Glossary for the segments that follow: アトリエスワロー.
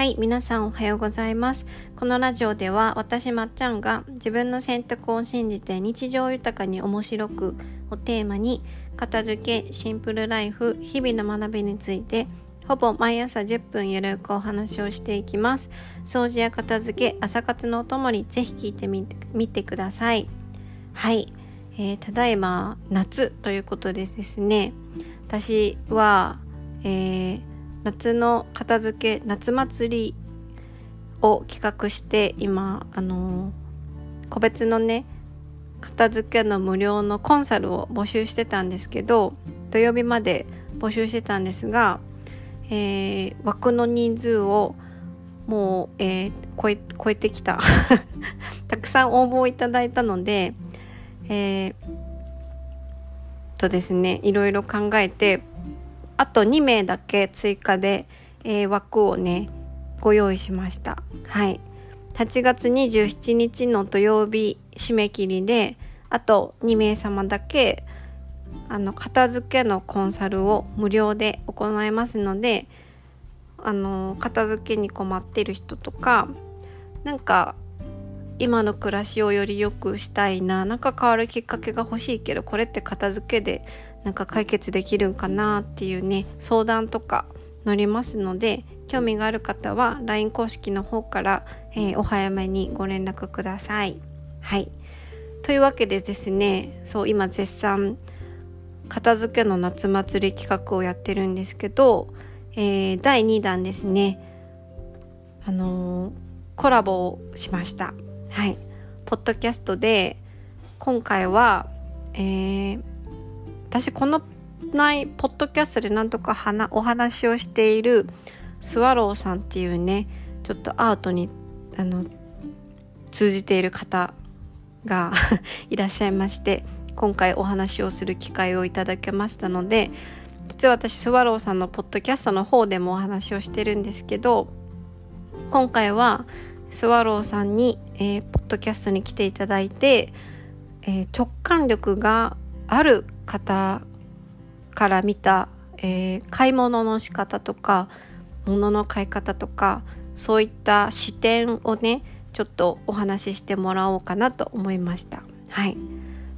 はい、皆さんおはようございます。このラジオでは私まっちゃんが自分の選択を信じて日常豊かに面白くをテーマに、片付け、シンプルライフ、日々の学びについてほぼ毎朝10分ゆるくお話をしていきます。掃除や片付け、朝活のおともにぜひ聞いてみてください。はい、ただいま夏ということでですね、私は、夏の片付け夏祭りを企画して今個別のね片付けの無料のコンサルを募集してたんですけど、土曜日まで募集してたんですが、枠の人数をもう、超えてきたたくさん応募をいただいたので、ですね、いろいろ考えてあと2名だけ追加で、枠をねご用意しました。はい、8月27日の土曜日締め切りで、あと2名様だけ片付けのコンサルを無料で行いますので、片付けに困ってる人とか、なんか今の暮らしをより良くしたいな、なんか変わるきっかけが欲しいけどこれって片付けでなんか解決できるんかなっていうね、相談とか乗りますので、興味がある方は LINE 公式の方から、お早めにご連絡ください。はい、というわけでですね、そう今絶賛片付けの夏祭り企画をやってるんですけど、第2弾ですね、コラボをしました。はい、ポッドキャストで今回は、私このポッドキャストでなんとかお話をしているスワローさんっていうね、ちょっとアートに通じている方がいらっしゃいまして、今回お話をする機会をいただけましたので、実は私スワローさんのポッドキャストの方でもお話をしてるんですけど、今回はスワローさんに、ポッドキャストに来ていただいて、直感力がある方から見た、買い物の仕方とか物の買い方とか、そういった視点をねちょっとお話ししてもらおうかなと思いました。はい、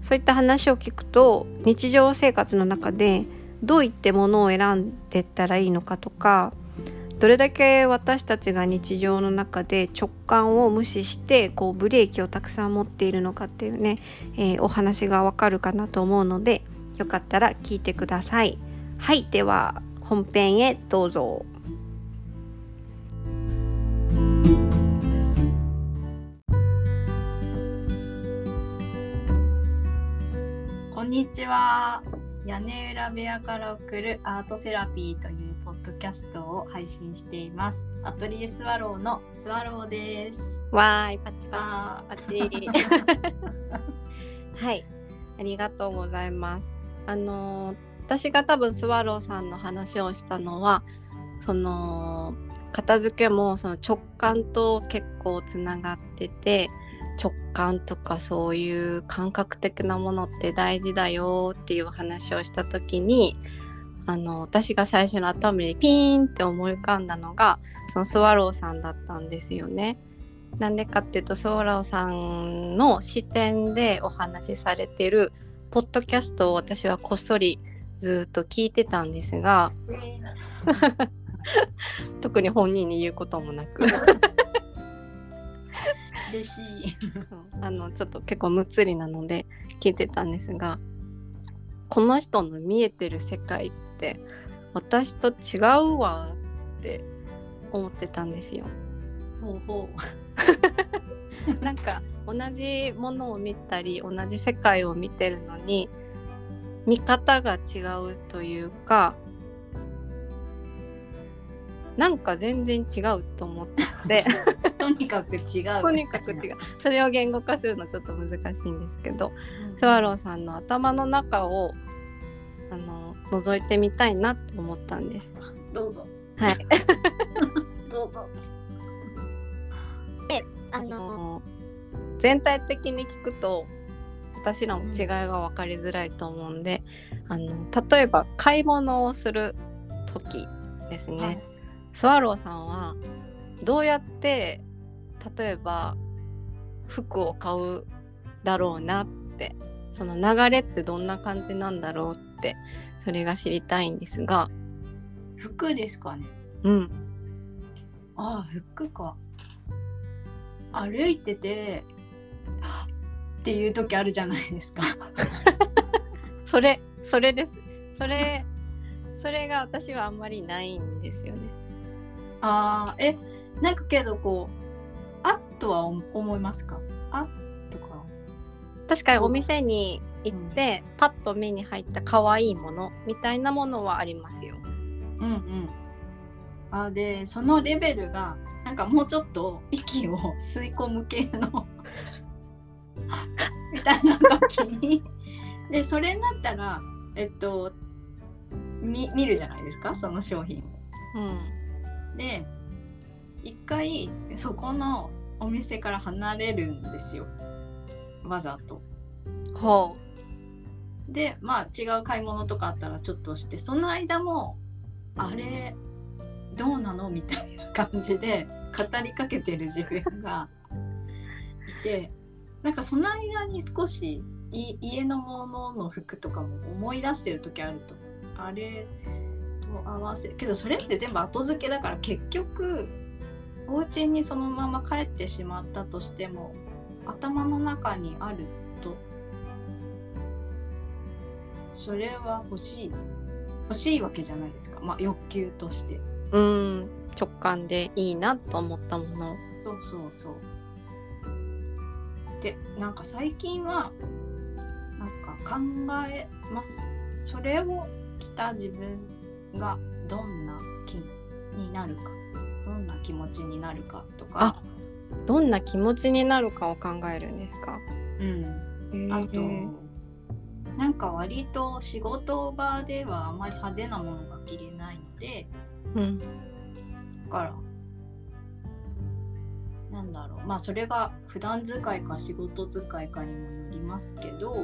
そういった話を聞くと日常生活の中でどういって物を選んでったらいいのかとか、どれだけ私たちが日常の中で直感を無視してこうブレーキをたくさん持っているのかっていうね、お話がわかるかなと思うので、よかったら聞いてください。はい、では本編へどうぞ。こんにちは。屋根裏部屋から送るアートセラピーというポッドキャストを配信しています。アトリエスワローのスワローです。わーい、パチパチはい、ありがとうございます。私が多分スワローさんの話をしたのは、その片付けもその直感と結構つながってて、直感とかそういう感覚的なものって大事だよっていう話をした時に、私が最初の頭にピーンって思い浮かんだのがそのスワローさんだったんですよね。なんでかっていうと、スワローさんの視点でお話しされてるポッドキャストを私はこっそりずっと聞いてたんですが特に本人に言うこともなく嬉しいちょっと結構むっつりなので聞いてたんですが、この人の見えてる世界って私と違うわって思ってたんですよ。ほうほうなんか同じものを見たり同じ世界を見てるのに見方が違うというか、なんか全然違うと思ってとにかく違うそれを言語化するのちょっと難しいんですけど、スワローさんの頭の中を覗いてみたいなと思ったんです。どうぞ。はいどうぞ。で、全体的に聞くと私らも違いが分かりづらいと思うんで、例えば買い物をする時ですね、スワローさんはどうやって例えば服を買うだろうなって、その流れってどんな感じなんだろうって、それが知りたいんですが。服ですかね。うん。ああ、服か。歩いててっていう時あるじゃないですか。それです。それが私はあんまりないんですよね。ああ、なんかけどこうあっとは思いますか。あとか。確かにお店に行って、うん、パッと目に入った可愛いものみたいなものはありますよ。うんうん。あ、でそのレベルがなんかもうちょっと息を吸い込む系のみたいな時にでそれになったら見るじゃないですか、その商品を。うん、で一回そこのお店から離れるんですよ、わざと。ほう。でまあ違う買い物とかあったらちょっとして、その間もあれどうなのみたいな感じで語りかけてる自分がいて、なんかその間に少し家のものの服とかも思い出してる時あると思うんです。あれと合わせけどそれって全部後付けだから、結局お家にそのまま帰ってしまったとしても頭の中にあると、それは欲しいわけじゃないですか、まあ、欲求として。直感でいいなと思ったもの。そうで、なんか最近はなんか考えます。それを着た自分がどんな気になるか、どんな気持ちになるかとか。あ、どんな気持ちになるかを考えるんですか。うん。あとなんか割と仕事場ではあまり派手なものが着れないので、うん、だからなんだろう、まあそれが普段使いか仕事使いかにもよりますけど、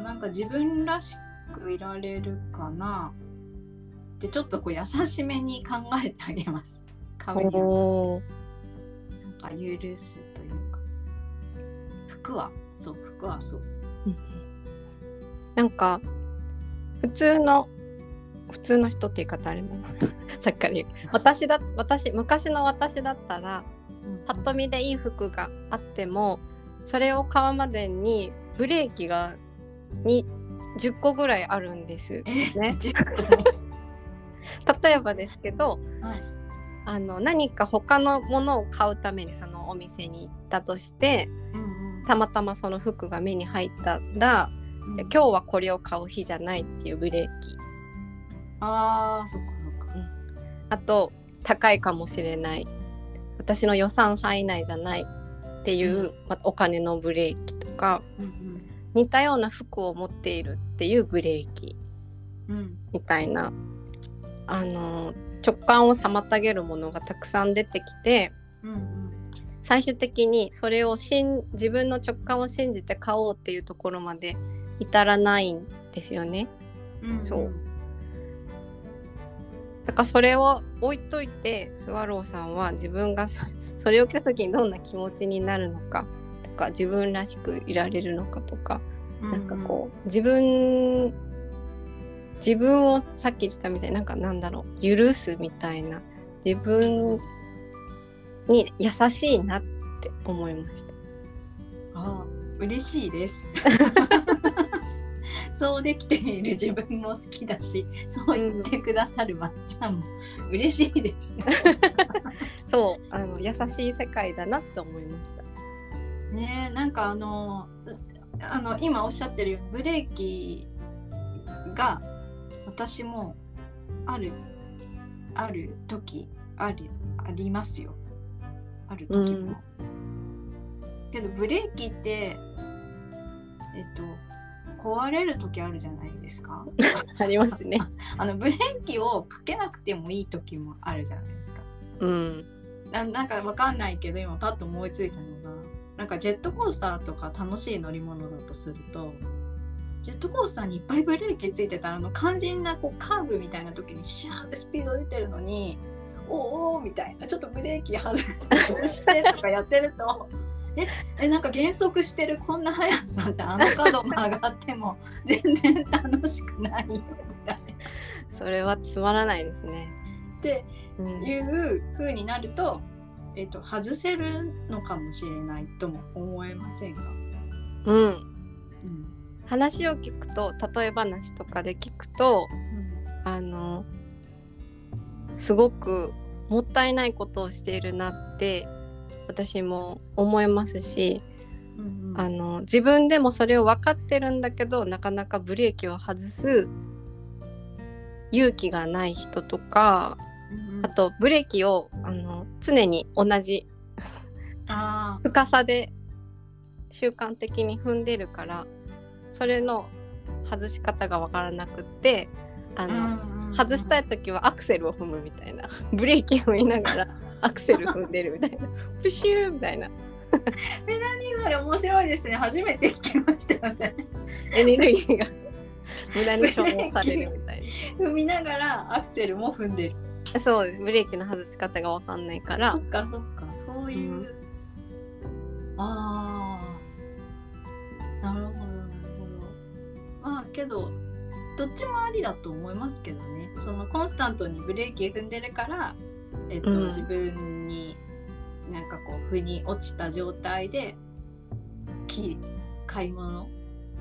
なんか自分らしくいられるかなってちょっとこう優しめに考えてあげます。顔になんか許すというか、服はそう、うん、なんか普通の人っていう方ありますさっきから昔の私だったら、うん、パッと見でいい服があってもそれを買うまでにブレーキが10個ぐらいあるんですね。例えばですけど、はい、何か他のものを買うためにそのお店に行ったとして、うんうん、たまたまその服が目に入ったら、うん、今日はこれを買う日じゃないっていうブレーキ。あー、そっか。あと高いかもしれない、私の予算範囲内じゃないっていう、うん、お金のブレーキとか、うんうん、似たような服を持っているっていうブレーキみたいな、うん、直感を妨げるものがたくさん出てきて、うんうん、最終的にそれを自分の直感を信じて買おうっていうところまで至らないんですよね、うんうん、そうだからそれを置いといて、スワローさんは自分がそれを着た時にどんな気持ちになるのかとか、自分らしくいられるのかとか、うんうん、なんかこう自分をさっき言ったみたいに許すみたいな、自分に優しいなって思いました。ああ、嬉しいです。そうできている自分も好きだし、そう言ってくださるまっちゃんも嬉しいです、ね、そう、優しい世界だなって思いましたね。なんか今おっしゃってるブレーキが私もある時ありますよ、ある時も、うん、けどブレーキって壊れる時あるじゃないですか。ありますね。ブレーキをかけなくてもいい時もあるじゃないですか。うん。なんかわかんないけど今パッと思いついたのが、なんかジェットコースターとか楽しい乗り物だとすると、ジェットコースターにいっぱいブレーキついてたら、肝心なこうカーブみたいな時にシャーンってスピード出てるのに、おおみたいな、ちょっとブレーキ外してとかやってるとなんか減速してる、こんな速さじゃあの角曲がっても全然楽しくないよみたいなそれはつまらないですねっていう風になると、外せるのかもしれないとも思えませんか？うん、うん、話を聞くと、例え話とかで聞くと、うん、すごくもったいないことをしているなって私も思いますし、うんうん、自分でもそれを分かってるんだけど、なかなかブレーキを外す勇気がない人とか、うんうん、あとブレーキを常に同じ深さで習慣的に踏んでるから、それの外し方が分からなくって外したい時はアクセルを踏むみたいな、ブレーキを見ながらアクセル踏んでるみたいなプシューみたいな何それ面白いですね、初めて聞きましたよねエネルギーが無駄に消耗されるみたいな、踏みながらアクセルも踏んでる、そうブレーキの外し方が分かんないから、そっかそっか、そういう、うん、ああなるほどなるほど、まあけどどっちもありだと思いますけどね、そのコンスタントにブレーキ踏んでるから、うん、自分になんかこう腑に落ちた状態で買い物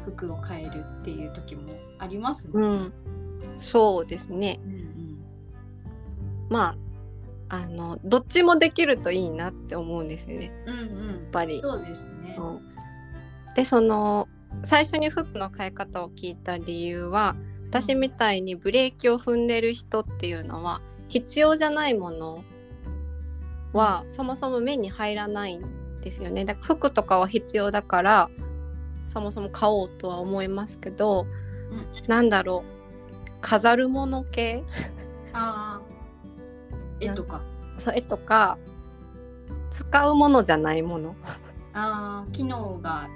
服を買えるっていう時もありますもんね、うん、そうですね、うんうん、まあどっちもできるといいなって思うんですね、うんうん、やっぱりそうですね、うん、でその最初に服の買い方を聞いた理由は、私みたいにブレーキを踏んでる人っていうのは必要じゃないものはそもそも目に入らないんですよね。だから服とかは必要だからそもそも買おうとは思いますけど、うん、なんだろう、飾るもの系絵とか、そう絵とか使うものじゃないもの機能が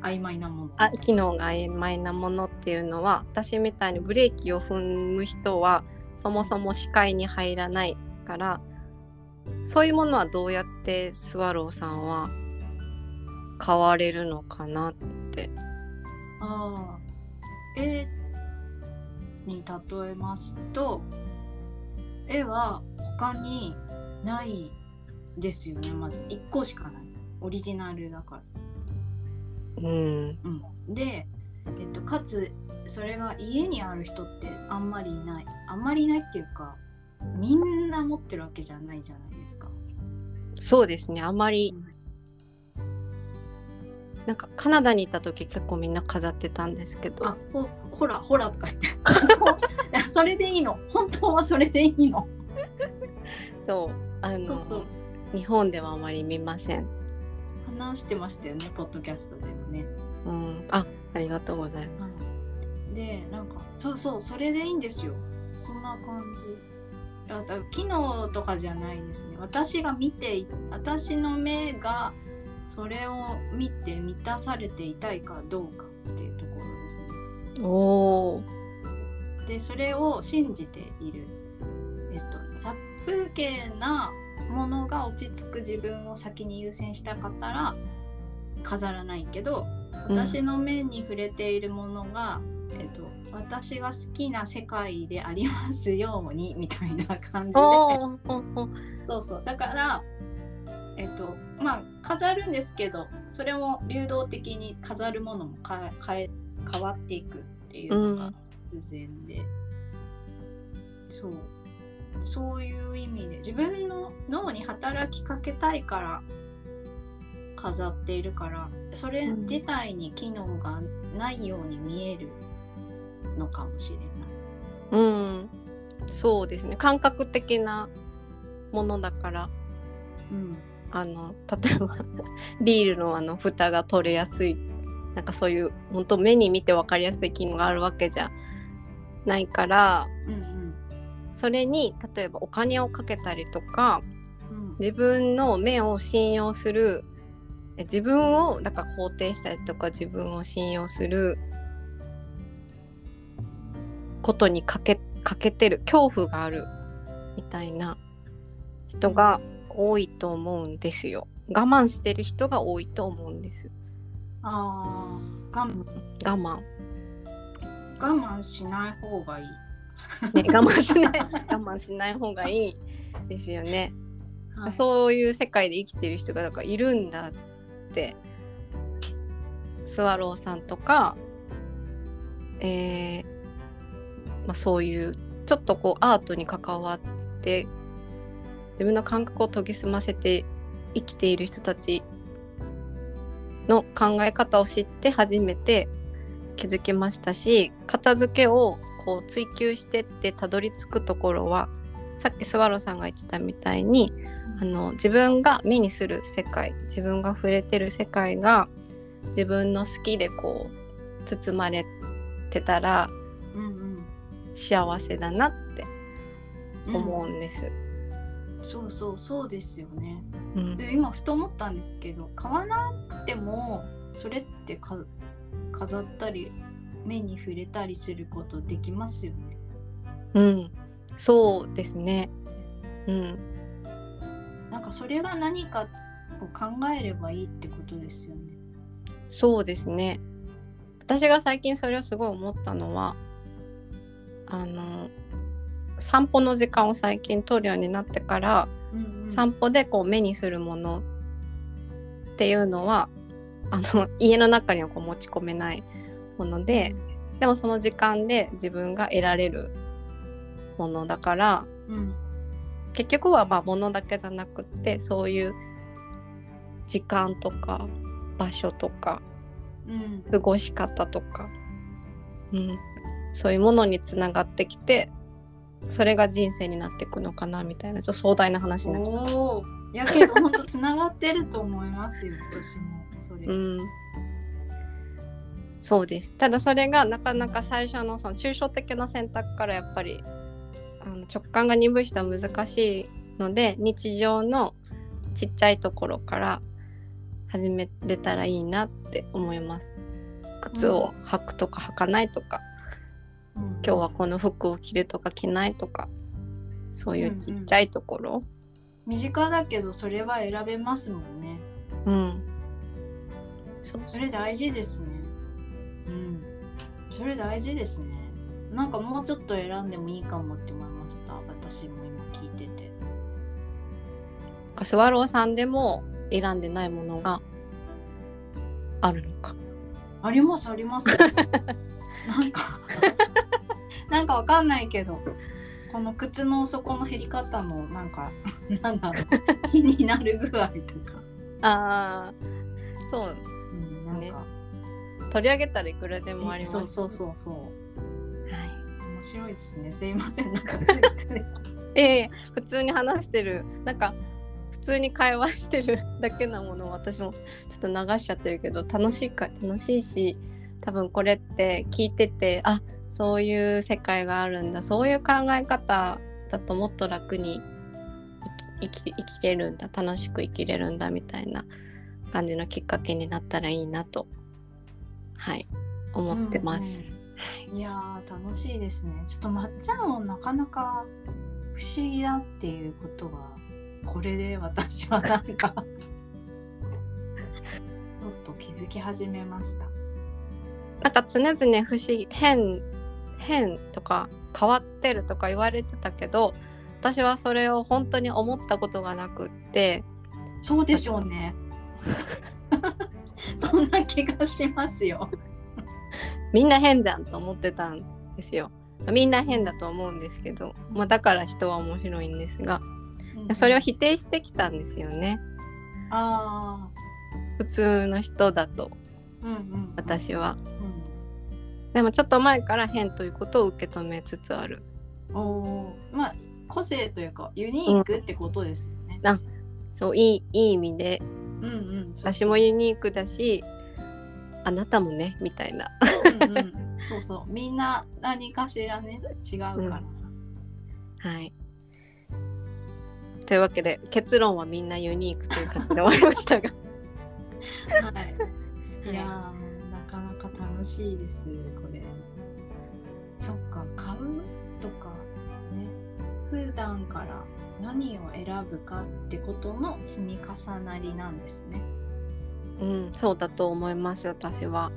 曖昧なもの、機能が曖昧なものっていうのは、私みたいにブレーキを踏む人はそもそも視界に入らないから、そういうものはどうやってスワローさんは買われるのかなって。絵に例えますと、絵は他にないですよね、まず1個しかない、オリジナルだから、うんうん、で、かつそれが家にある人ってあんまりいない、あんまりいないっていうか、みんな持ってるわけじゃないじゃないですか。そうですね、あまり、うん、なんかカナダに行った時結構みんな飾ってたんですけど、あ、ほらとかそれでいいの、本当はそれでいいのそうそう日本ではあまり見ません。話してましたよね、ポッドキャストでもね、うん、ありがとうございます、うん、で、なんかそうそれでいいんですよ、そんな感じ。だから機能とかじゃないですね、私の目がそれを見て満たされていたいかどうかっていうところですね。おー、で、それを信じている、殺風景なものが落ち着く自分を先に優先したかったら飾らないけど、私の目に触れているものが、私が好きな世界でありますようにみたいな感じでそうそう、だから、まあ飾るんですけど、それも流動的に飾るものも変わっていくっていうのが偶然で、うん、そういう意味で自分の脳に働きかけたいから飾っているから、それ自体に機能がないように見えるのかもしれない、うん、そうですね、感覚的なものだから、うん、例えばビールの蓋が取れやすい、なんかそういう本当目に見て分かりやすい機能があるわけじゃないから、うんうん、それに例えばお金をかけたりとか、うん、自分の目を信用する、自分をだから肯定したりとか、自分を信用することにかけてる恐怖があるみたいな、人が多いと思うんですよ。我慢してる人が多いと思うんです。ああ、我慢しない方がいい、ね、我慢しない方がいいですよね、はい、そういう世界で生きてる人がだからいるんだって。スワローさんとか、そういうちょっとこうアートに関わって自分の感覚を研ぎ澄ませて生きている人たちの考え方を知って初めて気づきましたし、片付けをこう追求してってたどり着くところは、さっきスワローさんが言ってたみたいに、自分が目にする世界、自分が触れてる世界が自分の好きでこう包まれてたら、うんうん、幸せだなって思うんです、うん、そうですよね、うん、で今ふと思ったんですけど、買わなくてもそれって飾ったり目に触れたりすることできますよね。うん、そうですね、うん、なんかそれが何かを考えればいいってことですよね。そうですね。私が最近それをすごい思ったのは、散歩の時間を最近取るようになってから、うんうん、散歩でこう目にするものっていうのは家の中にはこう持ち込めないもので、でもその時間で自分が得られるものだから、うん、結局はものだけじゃなくてそういう時間とか場所とか、うん、過ごし方とか、うん、そういうものにつながってきてそれが人生になっていくのかなみたいな、ちょっと壮大な話になっちゃった。いやけど本当つながってると思いますよ私もそれ、うん、そうです。ただそれがなかなか最初のその抽象的な選択からやっぱり直感が鈍い人は難しいので、日常のちっちゃいところから始めれたらいいなって思います。靴を履くとか履かないとか、うん、今日はこの服を着るとか着ないとか、そういうちっちゃいところ、うんうん、身近だけどそれは選べますもんね。うん。それ大事ですね。うん。それ大事ですね。なんかもうちょっと選んでもいいかもって思いました。私も今聞いてて。なんかスワローさんでも選んでないものがあるのか。ありますあります。なんかわかんないけど、この靴の底の減り方のなんかなんだろう気になる具合とか。ああ、そう、うん、なんか、ね、取り上げたらいくらでもあります。そう、はい、面白いですね。すいませんなんか普通に話してる、なんか普通に会話してるだけなものを私もちょっと流しちゃってるけど、楽しいし、多分これって聞いてて、あ、そういう世界があるんだ、そういう考え方だともっと楽に生きれるんだ、楽しく生きれるんだみたいな感じのきっかけになったらいいなと、はい、思ってます、うんうん、いやー楽しいですね。ちょっとまっちゃんをなかなか不思議だっていうことがこれで私はなんかちょっと気づき始めました。なんか常々不思議、変とか変わってるとか言われてたけど、私はそれを本当に思ったことがなくって。そうでしょうねそんな気がしますよみんな変じゃんと思ってたんですよ。みんな変だと思うんですけど、だから人は面白いんですが、それを否定してきたんですよね。あ、普通の人だと、うんうん、私は、うん、でもちょっと前から変ということを受け止めつつある。個性というかユニークってことですよね、うん、そう、いい意味で、うんうん、私もユニークだしあなたもねみたいなうん、うん、そうみんな何かしらね違うから、うん、はい、というわけで結論はみんなユニークという形で終わりましたがはい、いやなかなか楽しいですこれ。そっか、買うとかね、普段から何を選ぶかってことの積み重なりなんですね。うん、そうだと思います私は、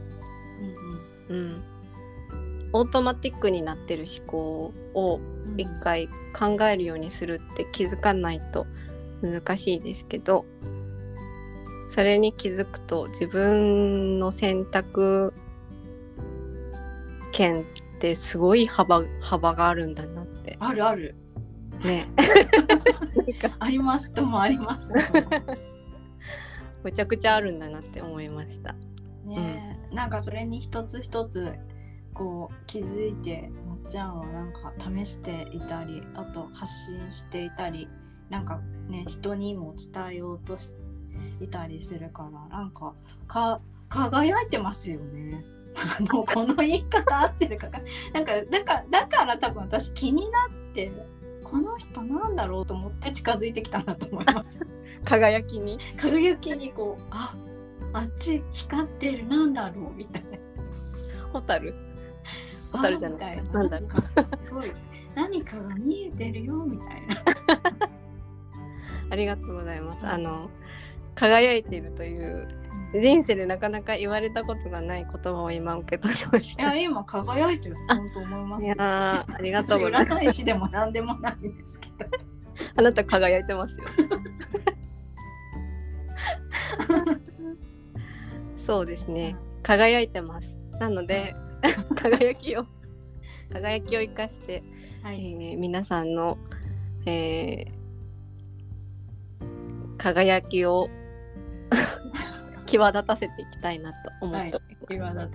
うんうんうん、オートマティックになってる思考を一回考えるようにするって気づかないと難しいですけど、それに気づくと自分の選択権ってすごい幅があるんだなって。あるあるねなんかありますともありますともむちゃくちゃあるんだなって思いました、ねえ、うん、なんかそれに一つ一つこう気づいて、まっちゃんはなんか試していたり、あと発信していたり、なんかね人にも伝えようとしていたりするから、なんか輝いてますよねこの言い方合ってるかだから多分私気になってこの人なんだろうと思って近づいてきたんだと思います輝きにこうあっち光ってる、なんだろうみたいな。ホタルじゃない、なんだろう、すごい何かが見えてるよみたいなありがとうございます。輝いてるという人生でなかなか言われたことがない言葉を今受け取りました。いや今輝いてると思います。いやありがとうございます。占い師でも何でもないんですけどあなた輝いてますよそうですね、輝いてます。なので輝きを生かして、はい、皆さんの、輝きを際立たせていきたいなと思って、はい、際立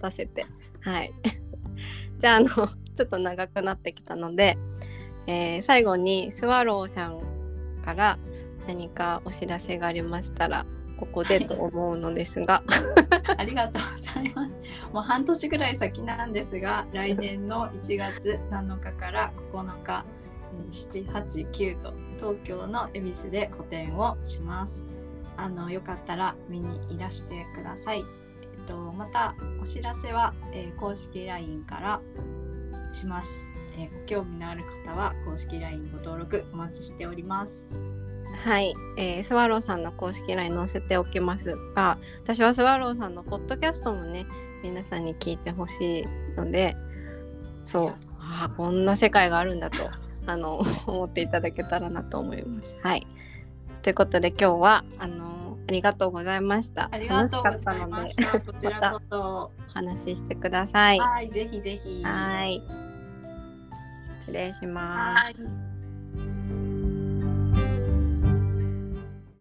たせてはいじゃあちょっと長くなってきたので、最後にスワローさんから何かお知らせがありましたらここでと思うのですが、はい、ありがとうございます。もう半年ぐらい先なんですが、来年の1月7日から9日 7,8,9 と東京の恵比寿で個展をします。よかったら見にいらしてください。またお知らせは、公式 LINE からします、ご興味のある方は公式 LINE ご登録お待ちしております。はい、スワローさんの公式 LINE 載せておきますが、私はスワローさんのポッドキャストもね皆さんに聞いてほしいので、そうこんな世界があるんだと思っていただけたらなと思います。はい、ということで今日はありがとうございました。ありがとうございました。こちらこそお話ししてください。はい、ぜひぜひ。はい、失礼します。はい。